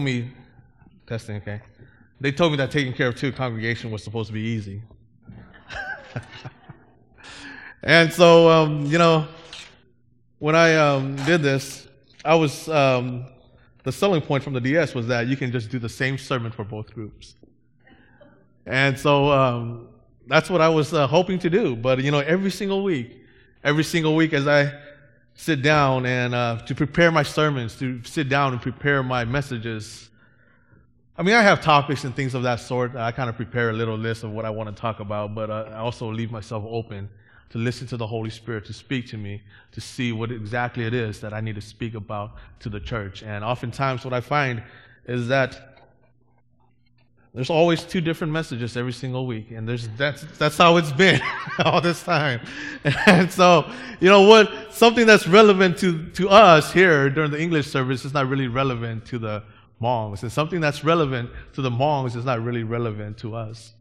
me, testing, okay? They told me that taking care of two congregations was supposed to be easy. And so, you know, when I did this, I was, the selling point from the DS was that you can just do the same sermon for both groups. And so that's what I was hoping to do. But, you know, every single week as I sit down and to prepare my sermons, to sit down and prepare my messages, I mean, I have topics and things of that sort. I kind of prepare a little list of what I want to talk about, but I also leave myself open to listen to the Holy Spirit, to speak to me, to see what exactly it is that I need to speak about to the church. And oftentimes what I find is that there's always two different messages every single week, and that's how it's been all this time. And so, you know what, something that's relevant to us here during the English service is not really relevant to the Hmongs, and something that's relevant to the Hmongs is not really relevant to us.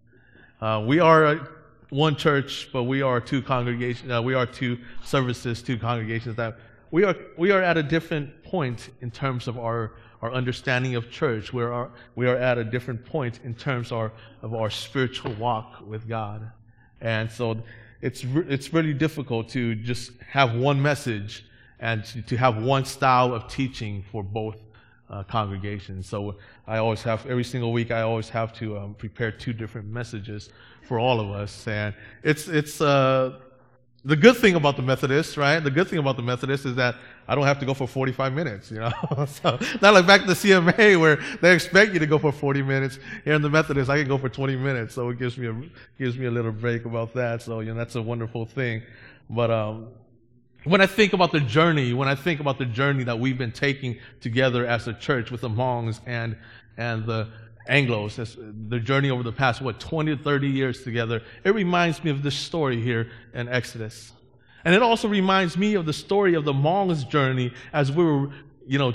We are one church, but we are two congregations. We are two services, two congregations. That we are at a different point in terms of our understanding of church. We are at a different point in terms of our spiritual walk with God, and so it's really difficult to just have one message and to have one style of teaching for both congregations. So I always have, every single week, I always have to prepare two different messages for all of us. And it's the good thing about the Methodists, right? The good thing about the Methodists is that I don't have to go for 45 minutes, you know? So not like back to the CMA where they expect you to go for 40 minutes. Here in the Methodists, I can go for 20 minutes. So it gives me a little break about that. So, you know, that's a wonderful thing. But, when I think about the journey, that we've been taking together as a church with the Hmongs and the Anglos, the journey over the past, 20 to 30 years together, it reminds me of this story here in Exodus. And it also reminds me of the story of the Hmongs' journey as we were, you know,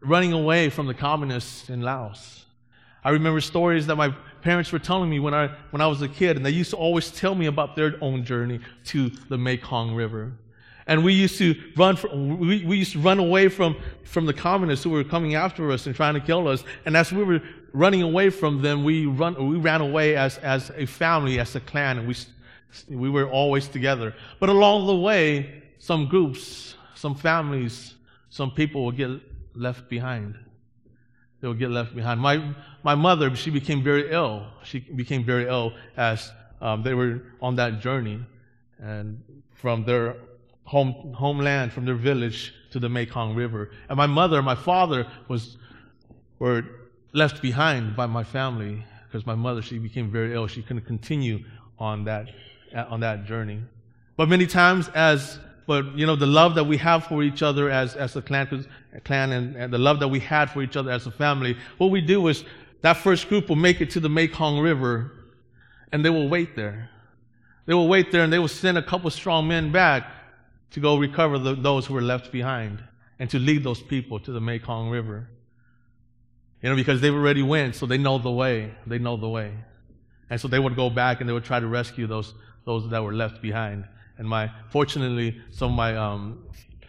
running away from the communists in Laos. I remember stories that my parents were telling me when I was a kid, and they used to always tell me about their own journey to the Mekong River. And we used to run away from the communists who were coming after us and trying to kill us. And as we were running away from them, we ran away as a family, as a clan, and we were always together. But along the way, some groups, some families, some people will get left behind. They'll get left behind. My mother, she became very ill. As they were on that journey, and from their homeland, from their village to the Mekong River. And my mother and my father were left behind by my family because my mother, she became very ill. She couldn't continue on that journey. But many times the love that we have for each other as a clan and the love that we had for each other as a family, what we do is that first group will make it to the Mekong River and they will wait there. And they will send a couple strong men back to go recover those who were left behind and to lead those people to the Mekong River. You know, because they've already went, so they know the way. And so they would go back and they would try to rescue those that were left behind. And fortunately, some of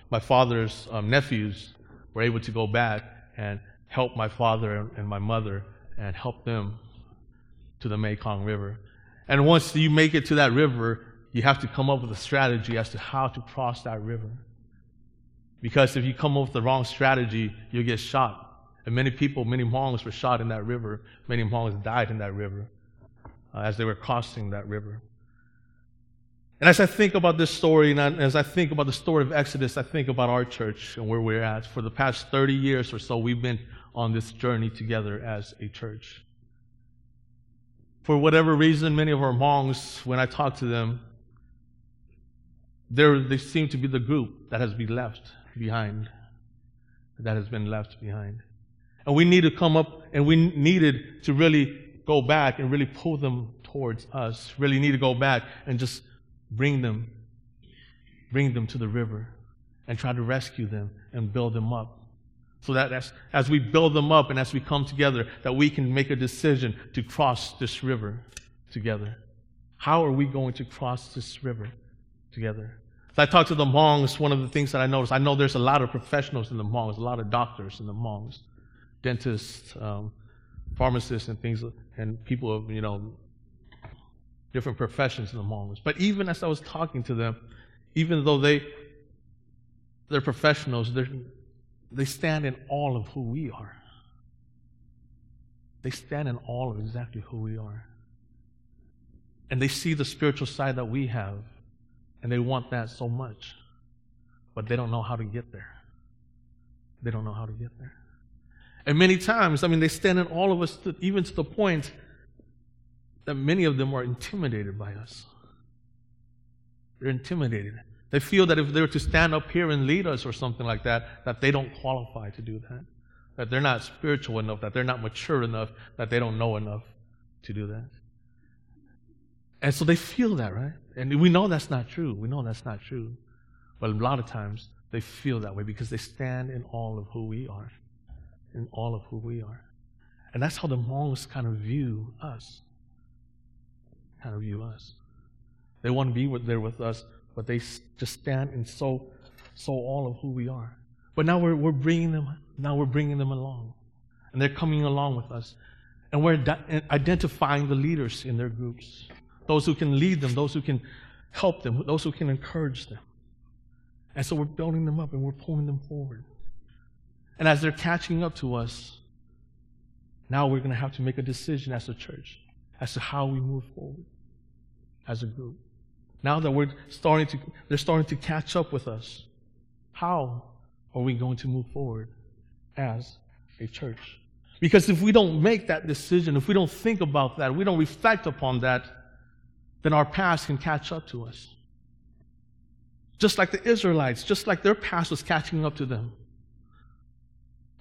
my father's nephews were able to go back and help my father and my mother and help them to the Mekong River. And once you make it to that river, you have to come up with a strategy as to how to cross that river. Because if you come up with the wrong strategy, you'll get shot. And many Hmongs were shot in that river. Many Hmongs died in that river as they were crossing that river. And as I think about this story, and as I think about the story of Exodus, I think about our church and where we're at. For the past 30 years or so, we've been on this journey together as a church. For whatever reason, many of our Hmongs, when I talk to them, they seem to be the group that has been left behind. And we need to come up, and we needed to really go back and really pull them towards us. Really need to go back and just bring them to the river and try to rescue them and build them up. So that as we build them up and as we come together, that we can make a decision to cross this river together. How are we going to cross this river together? So I talked to the Hmongs. One of the things that I noticed, I know there's a lot of professionals in the Hmongs, a lot of doctors in the Hmongs. dentists, pharmacists, and things, and people of, you know, different professions in the Hmongs. But even as I was talking to them, even though they're professionals, they stand in awe of who we are. They stand in awe of exactly who we are. And they see the spiritual side that we have, and they want that so much. But they don't know how to get there. They don't know how to get there. And many times, I mean, they stand in all of us, even to the point that many of them are intimidated by us. They're intimidated. They feel that if they were to stand up here and lead us or something like that, that they don't qualify to do that. That they're not spiritual enough, that they're not mature enough, that they don't know enough to do that. And so they feel that, right? And we know that's not true. We know that's not true. But a lot of times they feel that way because they stand in awe of who we are. In awe of who we are. And that's how the Hmongs kind of view us. Kind of view us. They want to be there with us, but they just stand in so awe of who we are. But now we're bringing them along. And they're coming along with us. And we're identifying the leaders in their groups. Those who can lead them, those who can help them, those who can encourage them. And so we're building them up and we're pulling them forward. And as they're catching up to us, now we're going to have to make a decision as a church as to how we move forward as a group. Now that they're starting to catch up with us, how are we going to move forward as a church? Because if we don't make that decision, if we don't think about that, we don't reflect upon that, then our past can catch up to us. Just like the Israelites, just like their past was catching up to them.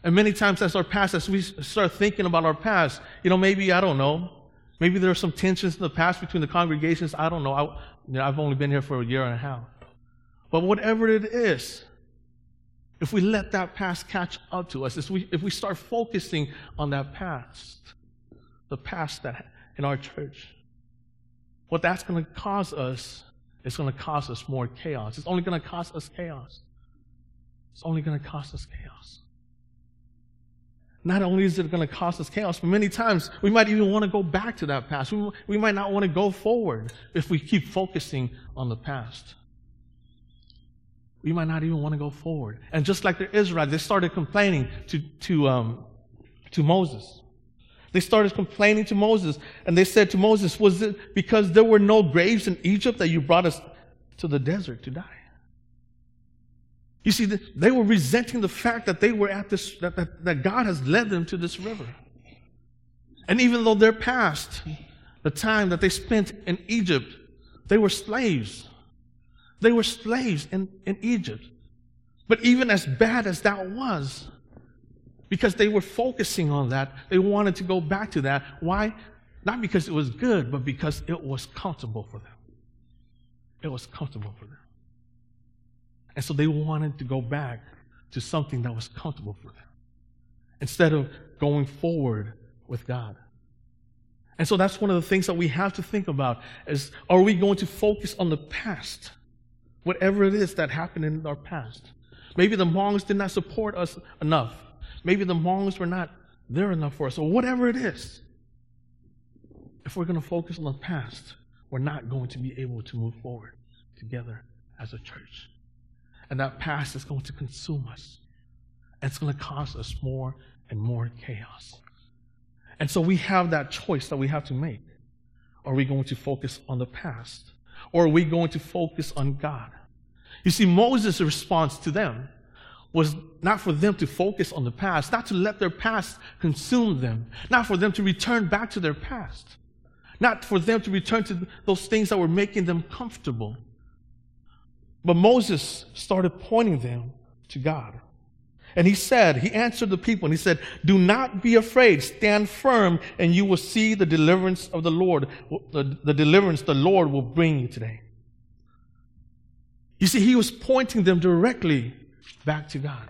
And many times as our past, as we start thinking about our past, you know, maybe, I don't know, maybe there are some tensions in the past between the congregations, I don't know. I've only been here for a year and a half. But whatever it is, if we let that past catch up to us, if we start focusing on that past, the past that in our church, what that's going to cause us, it's going to cause us more chaos. It's only going to cause us chaos. It's only going to cause us chaos. Not only is it going to cause us chaos, but many times we might even want to go back to that past. We might not want to go forward if we keep focusing on the past. We might not even want to go forward. And just like the Israelites, they started complaining to Moses. They started complaining to Moses, and they said to Moses, was it because there were no graves in Egypt that you brought us to the desert to die? You see, they were resenting the fact that they were at this, that God has led them to this river. And even though their past, the time that they spent in Egypt, they were slaves. They were slaves in Egypt. But even as bad as that was, because they were focusing on that, they wanted to go back to that. Why? Not because it was good, but because it was comfortable for them. It was comfortable for them. And so they wanted to go back to something that was comfortable for them, instead of going forward with God. And so that's one of the things that we have to think about is, are we going to focus on the past? Whatever it is that happened in our past. Maybe the Hmongs did not support us enough. Maybe the Hmongs were not there enough for us, or whatever it is. If we're going to focus on the past, we're not going to be able to move forward together as a church. And that past is going to consume us. And it's going to cause us more and more chaos. And so we have that choice that we have to make. Are we going to focus on the past? Or are we going to focus on God? You see, Moses' response to them was not for them to focus on the past, not to let their past consume them, not for them to return back to their past, not for them to return to those things that were making them comfortable. But Moses started pointing them to God. And he answered the people, and he said, do not be afraid, stand firm, and you will see the deliverance of the Lord, the deliverance the Lord will bring you today. You see, he was pointing them directly back to God.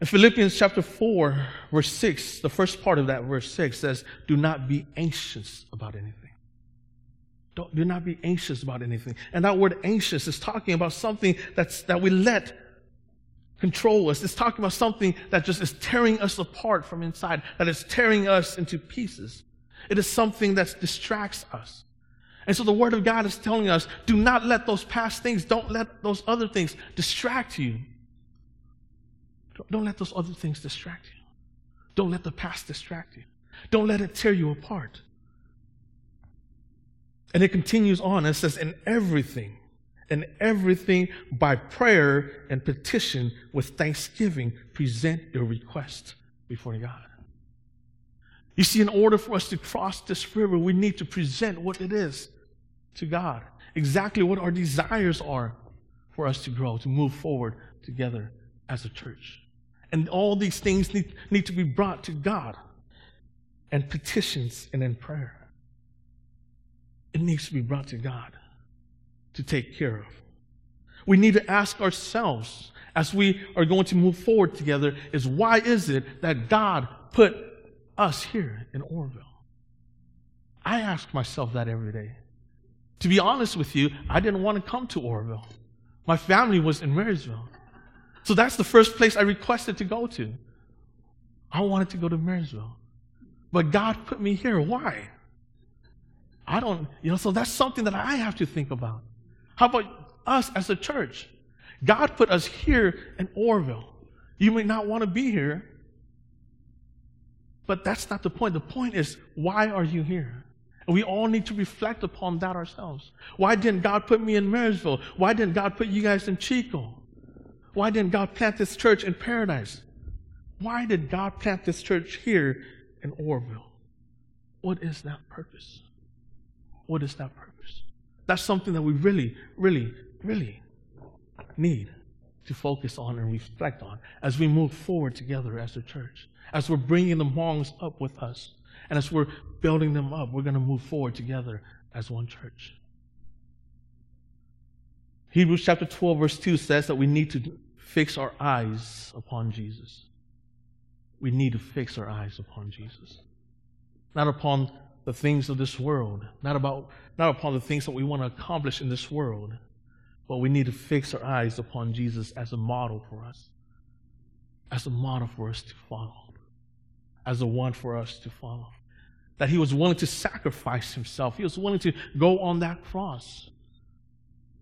In Philippians chapter 4, verse 6, the first part of that verse 6 says, do not be anxious about anything. Do not be anxious about anything. And that word anxious is talking about something that we let control us. It's talking about something that just is tearing us apart from inside, that is tearing us into pieces. It is something that distracts us. And so the Word of God is telling us, do not let those past things, don't let those other things distract you. Don't let those other things distract you. Don't let the past distract you. Don't let it tear you apart. And it continues on. It says, in everything by prayer and petition with thanksgiving, present your request before God. You see, in order for us to cross this river, we need to present what it is to God, exactly what our desires are for us to grow, to move forward together as a church. And all these things need to be brought to God, and petitions and in prayer. It needs to be brought to God to take care of. We need to ask ourselves, as we are going to move forward together, is why is it that God put us here in Oroville? I ask myself that every day. To be honest with you, I didn't want to come to Oroville. My family was in Marysville. So that's the first place I requested to go to. I wanted to go to Marysville. But God put me here. Why? So that's something that I have to think about. How about us as a church? God put us here in Oroville. You may not want to be here, but that's not the point. The point is, why are you here? And we all need to reflect upon that ourselves. Why didn't God put me in Marysville? Why didn't God put you guys in Chico? Why didn't God plant this church in Paradise? Why did God plant this church here in Oroville? What is that purpose? What is that purpose? That's something that we really, really, really need to focus on and reflect on as we move forward together as a church. As we're bringing the Hmongs up with us, and as we're building them up, we're going to move forward together as one church. Hebrews chapter 12, verse 2 says that we need to fix our eyes upon Jesus. We need to fix our eyes upon Jesus. Not upon the things of this world, not upon the things that we want to accomplish in this world, but we need to fix our eyes upon Jesus as a model for us, to follow, as the one for us to follow. That he was willing to sacrifice himself. He was willing to go on that cross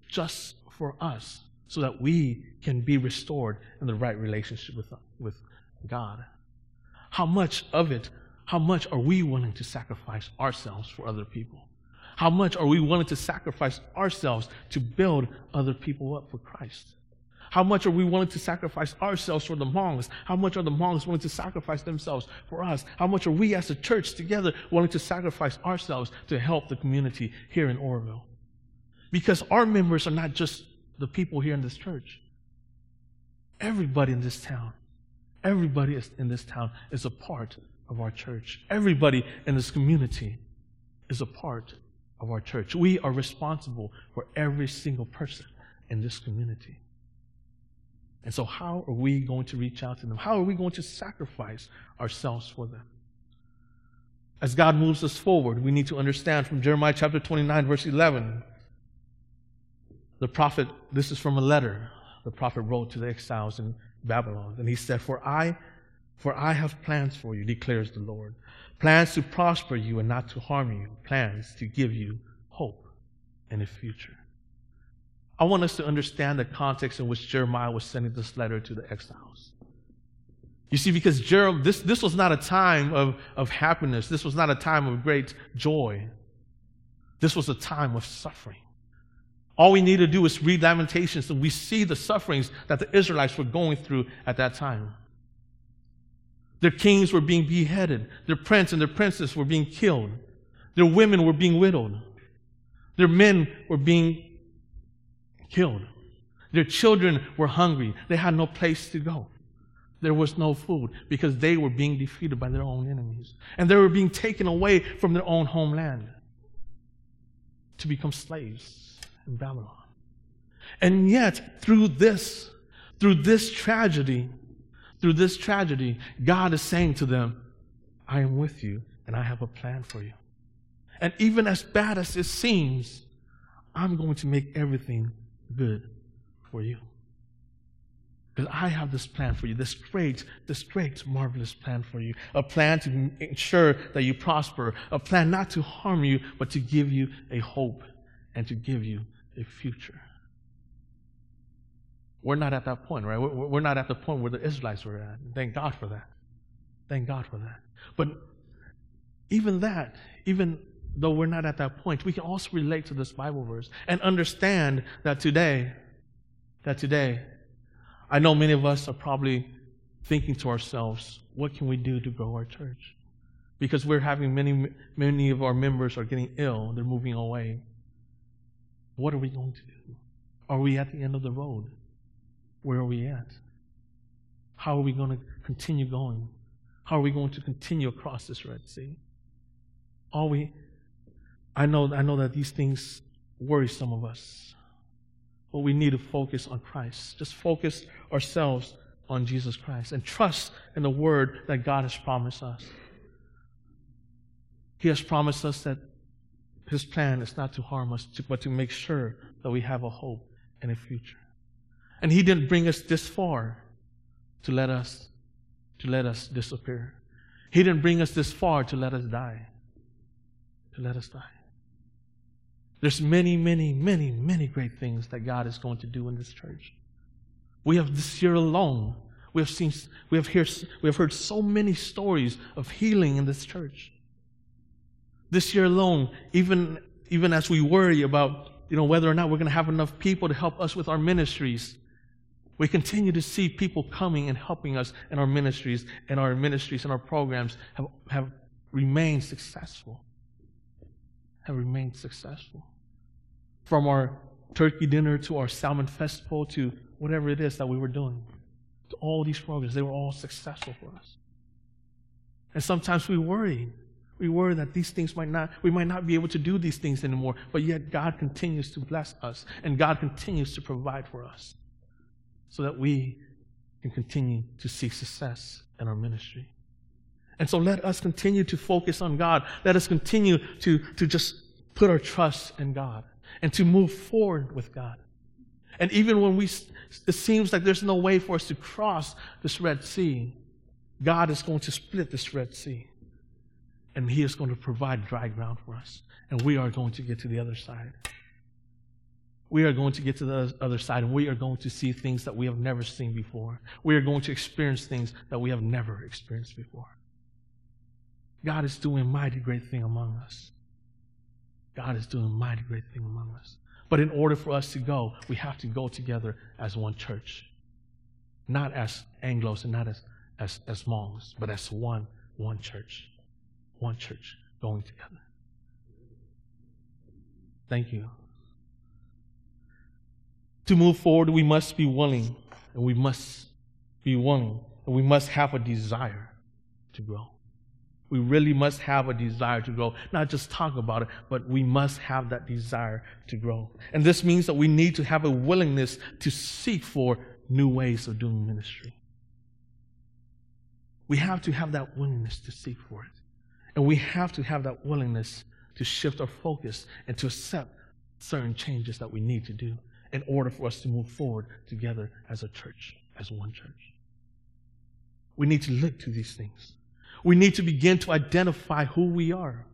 just for us, so that we can be restored in the right relationship with God. How much are we willing to sacrifice ourselves for other people? How much are we willing to sacrifice ourselves to build other people up for Christ? How much are we willing to sacrifice ourselves for the Hmongs? How much are the Hmongs willing to sacrifice themselves for us? How much are we as a church together willing to sacrifice ourselves to help the community here in Oroville? Because our members are not just the people here in this church. Everybody in this town is a part of our church. Everybody in this community is a part of our church. We are responsible for every single person in this community. And so how are we going to reach out to them? How are we going to sacrifice ourselves for them? As God moves us forward, we need to understand from Jeremiah chapter 29, verse 11, the prophet, this is from a letter the prophet wrote to the exiles in Babylon. And he said, For I have plans for you, declares the Lord. Plans to prosper you and not to harm you. Plans to give you hope in the future. I want us to understand the context in which Jeremiah was sending this letter to the exiles. You see, because this was not a time of happiness. This was not a time of great joy. This was a time of suffering. All we need to do is read Lamentations, and we see the sufferings that the Israelites were going through at that time. Their kings were being beheaded. Their prince and their princess were being killed. Their women were being widowed. Their men were being killed. Their children were hungry. They had no place to go. There was no food because they were being defeated by their own enemies. And they were being taken away from their own homeland to become slaves in Babylon. And yet, through this tragedy, God is saying to them, I am with you and I have a plan for you. And even as bad as it seems, I'm going to make everything good for you. Because I have this plan for you, this great, marvelous plan for you. A plan to ensure that you prosper. A plan not to harm you, but to give you a hope and to give you a future. We're not at that point, right? We're not at the point where the Israelites were at. Thank God for that. Thank God for that. But even though we're not at that point, we can also relate to this Bible verse and understand that today, I know many of us are probably thinking to ourselves, what can we do to grow our church? Because we're having many of our members are getting ill, they're moving away. What are we going to do? Are we at the end of the road? Where are we at? How are we going to continue going? How are we going to continue across this Red Sea? Are we? I know that these things worry some of us. But we need to focus on Christ. Just focus ourselves on Jesus Christ and trust in the word that God has promised us. He has promised us that His plan is not to harm us, but to make sure that we have a hope and a future. And He didn't bring us this far to let us disappear. He didn't bring us this far to let us die. There's many great things that God is going to do in this church. We have this year alone, we have heard so many stories of healing in this church. This year alone, even as we worry about whether or not we're going to have enough people to help us with our ministries, we continue to see people coming and helping us in our ministries, and our programs have remained successful. From our turkey dinner to our salmon festival to whatever it is that we were doing, to all these programs, they were all successful for us. And sometimes we worry that these things we might not be able to do these things anymore, but yet God continues to bless us and God continues to provide for us so that we can continue to seek success in our ministry. And so let us continue to focus on God. Let us continue to just put our trust in God and to move forward with God. And even when it seems like there's no way for us to cross this Red Sea, God is going to split this Red Sea. And He is going to provide dry ground for us. And we are going to get to the other side. We are going to get to the other side, and we are going to see things that we have never seen before. We are going to experience things that we have never experienced before. God is doing a mighty great thing among us. But in order for us to go, we have to go together as one church. Not as Anglos and not as Hmongs, but as one church. One church going together. Thank you. To move forward, we must be willing, and we must have a desire to grow. We really must have a desire to grow. Not just talk about it, but we must have that desire to grow. And this means that we need to have a willingness to seek for new ways of doing ministry. We have to have that willingness to seek for it. And we have to have that willingness to shift our focus and to accept certain changes that we need to do in order for us to move forward together as a church, as one church. We need to look to these things. We need to begin to identify who we are.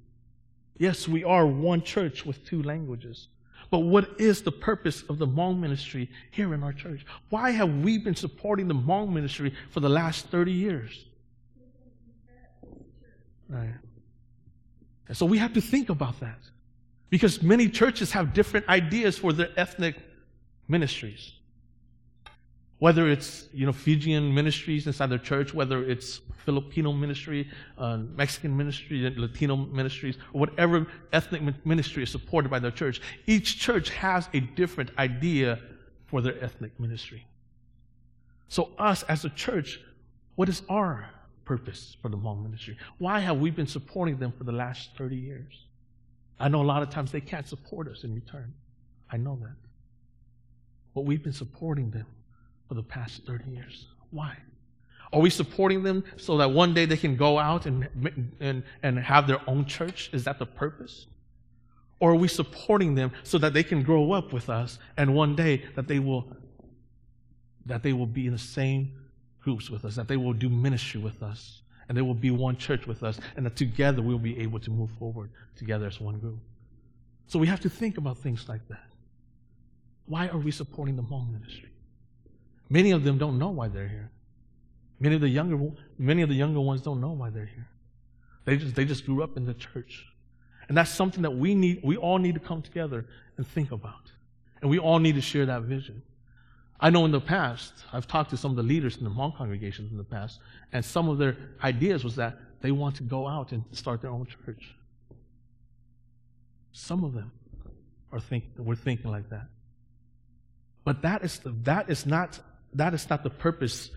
Yes, we are one church with two languages. But what is the purpose of the Hmong ministry here in our church? Why have we been supporting the Hmong ministry for the last 30 years? Right. And so we have to think about that. Because many churches have different ideas for their ethnic ministries. Whether it's Fijian ministries inside their church, whether it's Filipino ministry, Mexican ministry, Latino ministries, or whatever ethnic ministry is supported by their church, each church has a different idea for their ethnic ministry. So us as a church, what is our purpose for the Hmong ministry? Why have we been supporting them for the last 30 years? I know a lot of times they can't support us in return. I know that. But we've been supporting them for the past 30 years. Why? Are we supporting them so that one day they can go out and have their own church? Is that the purpose? Or are we supporting them so that they can grow up with us and one day that they will that they will be in the same groups with us, that they will do ministry with us, and they will be one church with us, and that together we'll be able to move forward together as one group. So we have to think about things like that. Why are we supporting the Hmong ministry? Many of them don't know why they're here. Many of the younger ones don't know why they're here. They just grew up in the church. And that's something that we all need to come together and think about. And we all need to share that vision. I know in the past, I've talked to some of the leaders in the Hmong congregations in the past, and some of their ideas was that they want to go out and start their own church. Some of them were thinking like that. But that is not the purpose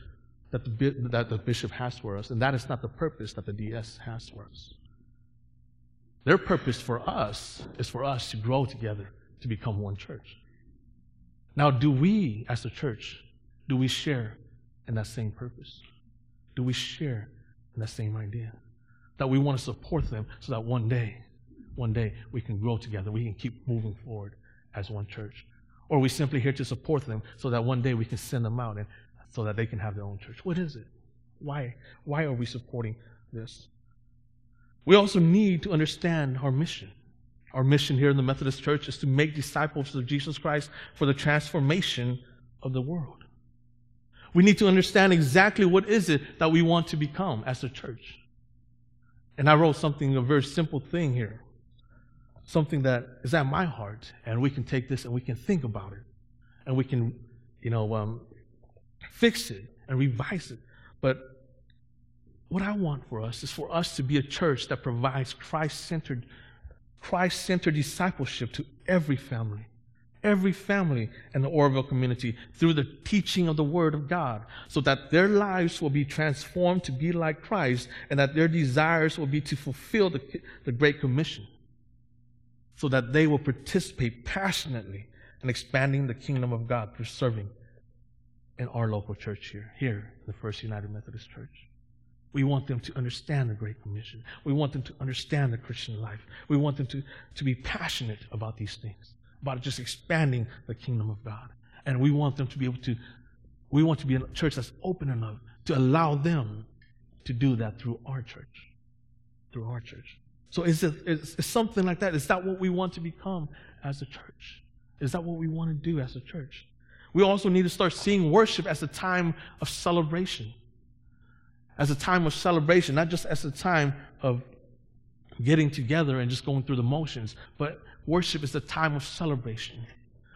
that the bishop has for us, and that is not the purpose that the DS has for us. Their purpose for us is for us to grow together, to become one church. Now, do we, as a church, do we share in that same purpose? Do we share in that same idea? That we want to support them so that one day we can grow together, we can keep moving forward as one church. Or are we simply here to support them so that one day we can send them out and so that they can have their own church? What is it? Why are we supporting this? We also need to understand our mission. Our mission here in the Methodist Church is to make disciples of Jesus Christ for the transformation of the world. We need to understand exactly what is it that we want to become as a church. And I wrote something, a very simple thing here, something that is at my heart, and we can take this and we can think about it, and we can, fix it and revise it. But what I want for us is for us to be a church that provides Christ-centered discipleship to every family in the Oroville community through the teaching of the Word of God, so that their lives will be transformed to be like Christ, and that their desires will be to fulfill the Great Commission, so that they will participate passionately in expanding the kingdom of God through serving in our local church here in the First United Methodist Church. We want them to understand the Great Commission. We want them to understand the Christian life. We want them to be passionate about these things, about just expanding the kingdom of God. And we want them to be able to, we want to be a church that's open enough to allow them to do that through our church. So is something like that? Is that what we want to become as a church? Is that what we want to do as a church? We also need to start seeing worship as a time of celebration. As a time of celebration, not just as a time of getting together and just going through the motions, but worship is a time of celebration.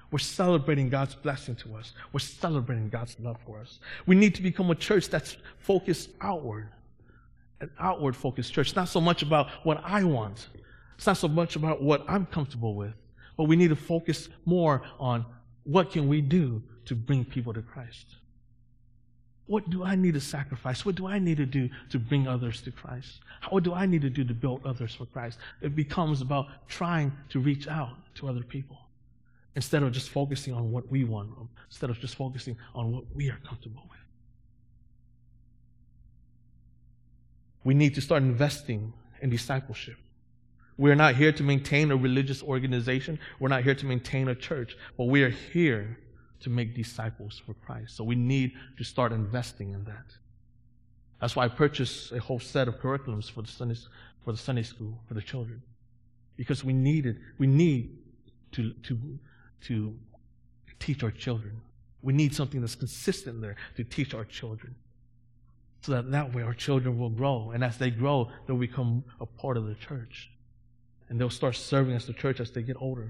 We're celebrating God's blessing to us. We're celebrating God's love for us. We need to become a church that's focused outward. An outward-focused church. It's not so much about what I want. It's not so much about what I'm comfortable with. But we need to focus more on what can we do to bring people to Christ. What do I need to sacrifice? What do I need to do to bring others to Christ? What do I need to do to build others for Christ? It becomes about trying to reach out to other people instead of just focusing on what we want, instead of just focusing on what we are comfortable with. We need to start investing in discipleship. We're not here to maintain a religious organization. We're not here to maintain a church, but we are here to make disciples for Christ. So we need to start investing in that. That's why I purchased a whole set of curriculums for the Sunday school, for the children, because we need to teach our children. We need something that's consistent there to teach our children, so that way our children will grow. And as they grow, they'll become a part of the church. And they'll start serving as the church as they get older.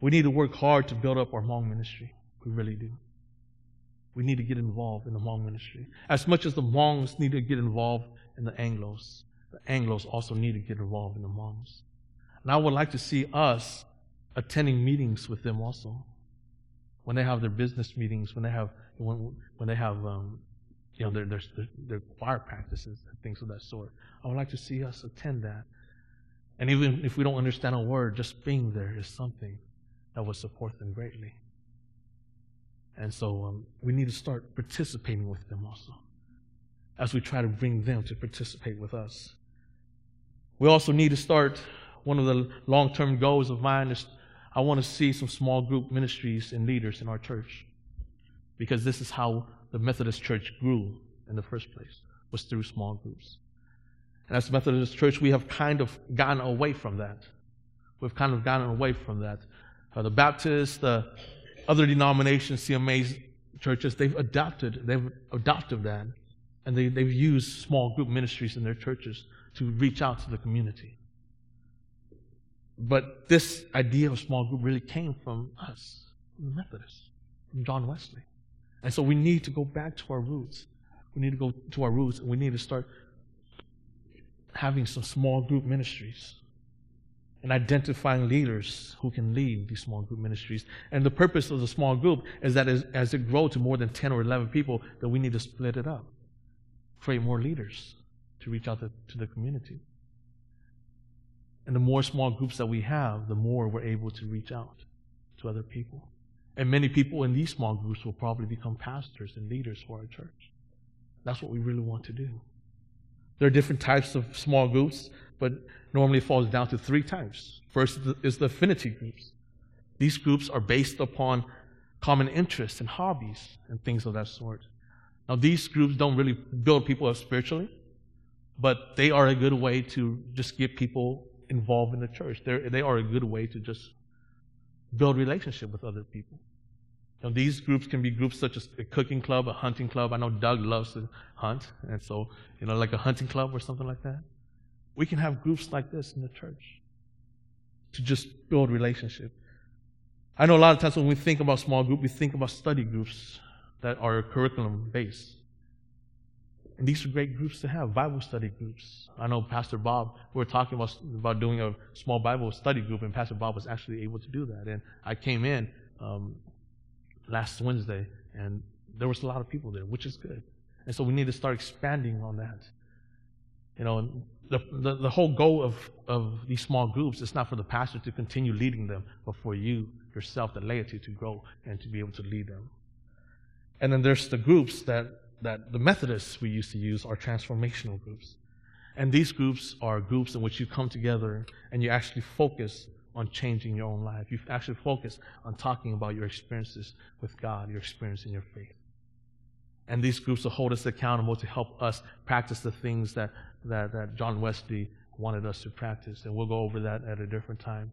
We need to work hard to build up our Hmong ministry. We really do. We need to get involved in the Hmong ministry. As much as the Hmongs need to get involved in the Anglos also need to get involved in the Hmongs. And I would like to see us attending meetings with them also. When they have their business meetings, when they have their choir practices and things of that sort. I would like to see us attend that. And even if we don't understand a word, just being there is something that will support them greatly. And so we need to start participating with them also, as we try to bring them to participate with us. We also need to start, one of the long-term goals of mine is I want to see some small group ministries and leaders in our church. because this is how the Methodist Church grew in the first place, was through small groups. And as the Methodist Church, we have kind of gone away from that. We've kind of gone away from that. The Baptists, the other denominations, CMA churches, they've adopted that, and they've used small group ministries in their churches to reach out to the community. But this idea of small group really came from us, the Methodists, from John Wesley. And so we need to go back to our roots. We need to go to our roots, and we need to start having some small group ministries and identifying leaders who can lead these small group ministries. And the purpose of the small group is that as it grows to more than 10 or 11 people, that we need to split it up, create more leaders to reach out to the community. And the more small groups that we have, the more we're able to reach out to other people. And many people in these small groups will probably become pastors and leaders for our church. That's what we really want to do. There are different types of small groups, but normally it falls down to three types. First is the affinity groups. These groups are based upon common interests and hobbies and things of that sort. Now, these groups don't really build people up spiritually, but they are a good way to just get people involved in the church. They are a good way to just build relationship with other people. Now, these groups can be groups such as a cooking club, a hunting club. I know Doug loves to hunt, and so, like a hunting club or something like that. We can have groups like this in the church to just build relationship. I know a lot of times when we think about small group, we think about study groups that are curriculum-based. And these are great groups to have, Bible study groups. I know Pastor Bob, we were talking about doing a small Bible study group, and Pastor Bob was actually able to do that. And I came in last Wednesday, and there was a lot of people there, which is good. And so we need to start expanding on that. The whole goal of these small groups is not for the pastor to continue leading them, but for you, yourself, the laity, to grow and to be able to lead them. And then there's the groups that the Methodists we used to use are transformational groups. And these groups are groups in which you come together and you actually focus on changing your own life. You actually focus on talking about your experiences with God, your experience in your faith. And these groups will hold us accountable to help us practice the things that John Wesley wanted us to practice. And we'll go over that at a different time.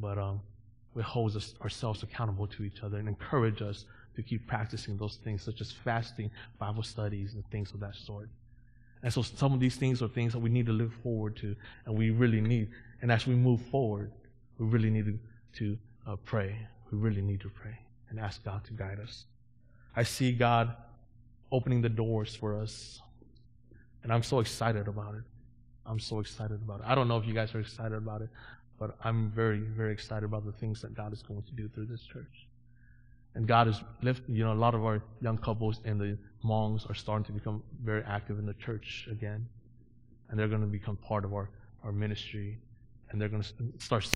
But it holds ourselves accountable to each other and encourage us to keep practicing those things, such as fasting, Bible studies, and things of that sort. And so some of these things are things that we need to look forward to, and we really need. And as we move forward, we really need to pray. We really need to pray and ask God to guide us. I see God opening the doors for us, and I'm so excited about it. I'm so excited about it. I don't know if you guys are excited about it, but I'm very, very excited about the things that God is going to do through this church. And God is lifting, a lot of our young couples and the Hmongs are starting to become very active in the church again. And they're going to become part of our ministry. And they're going to start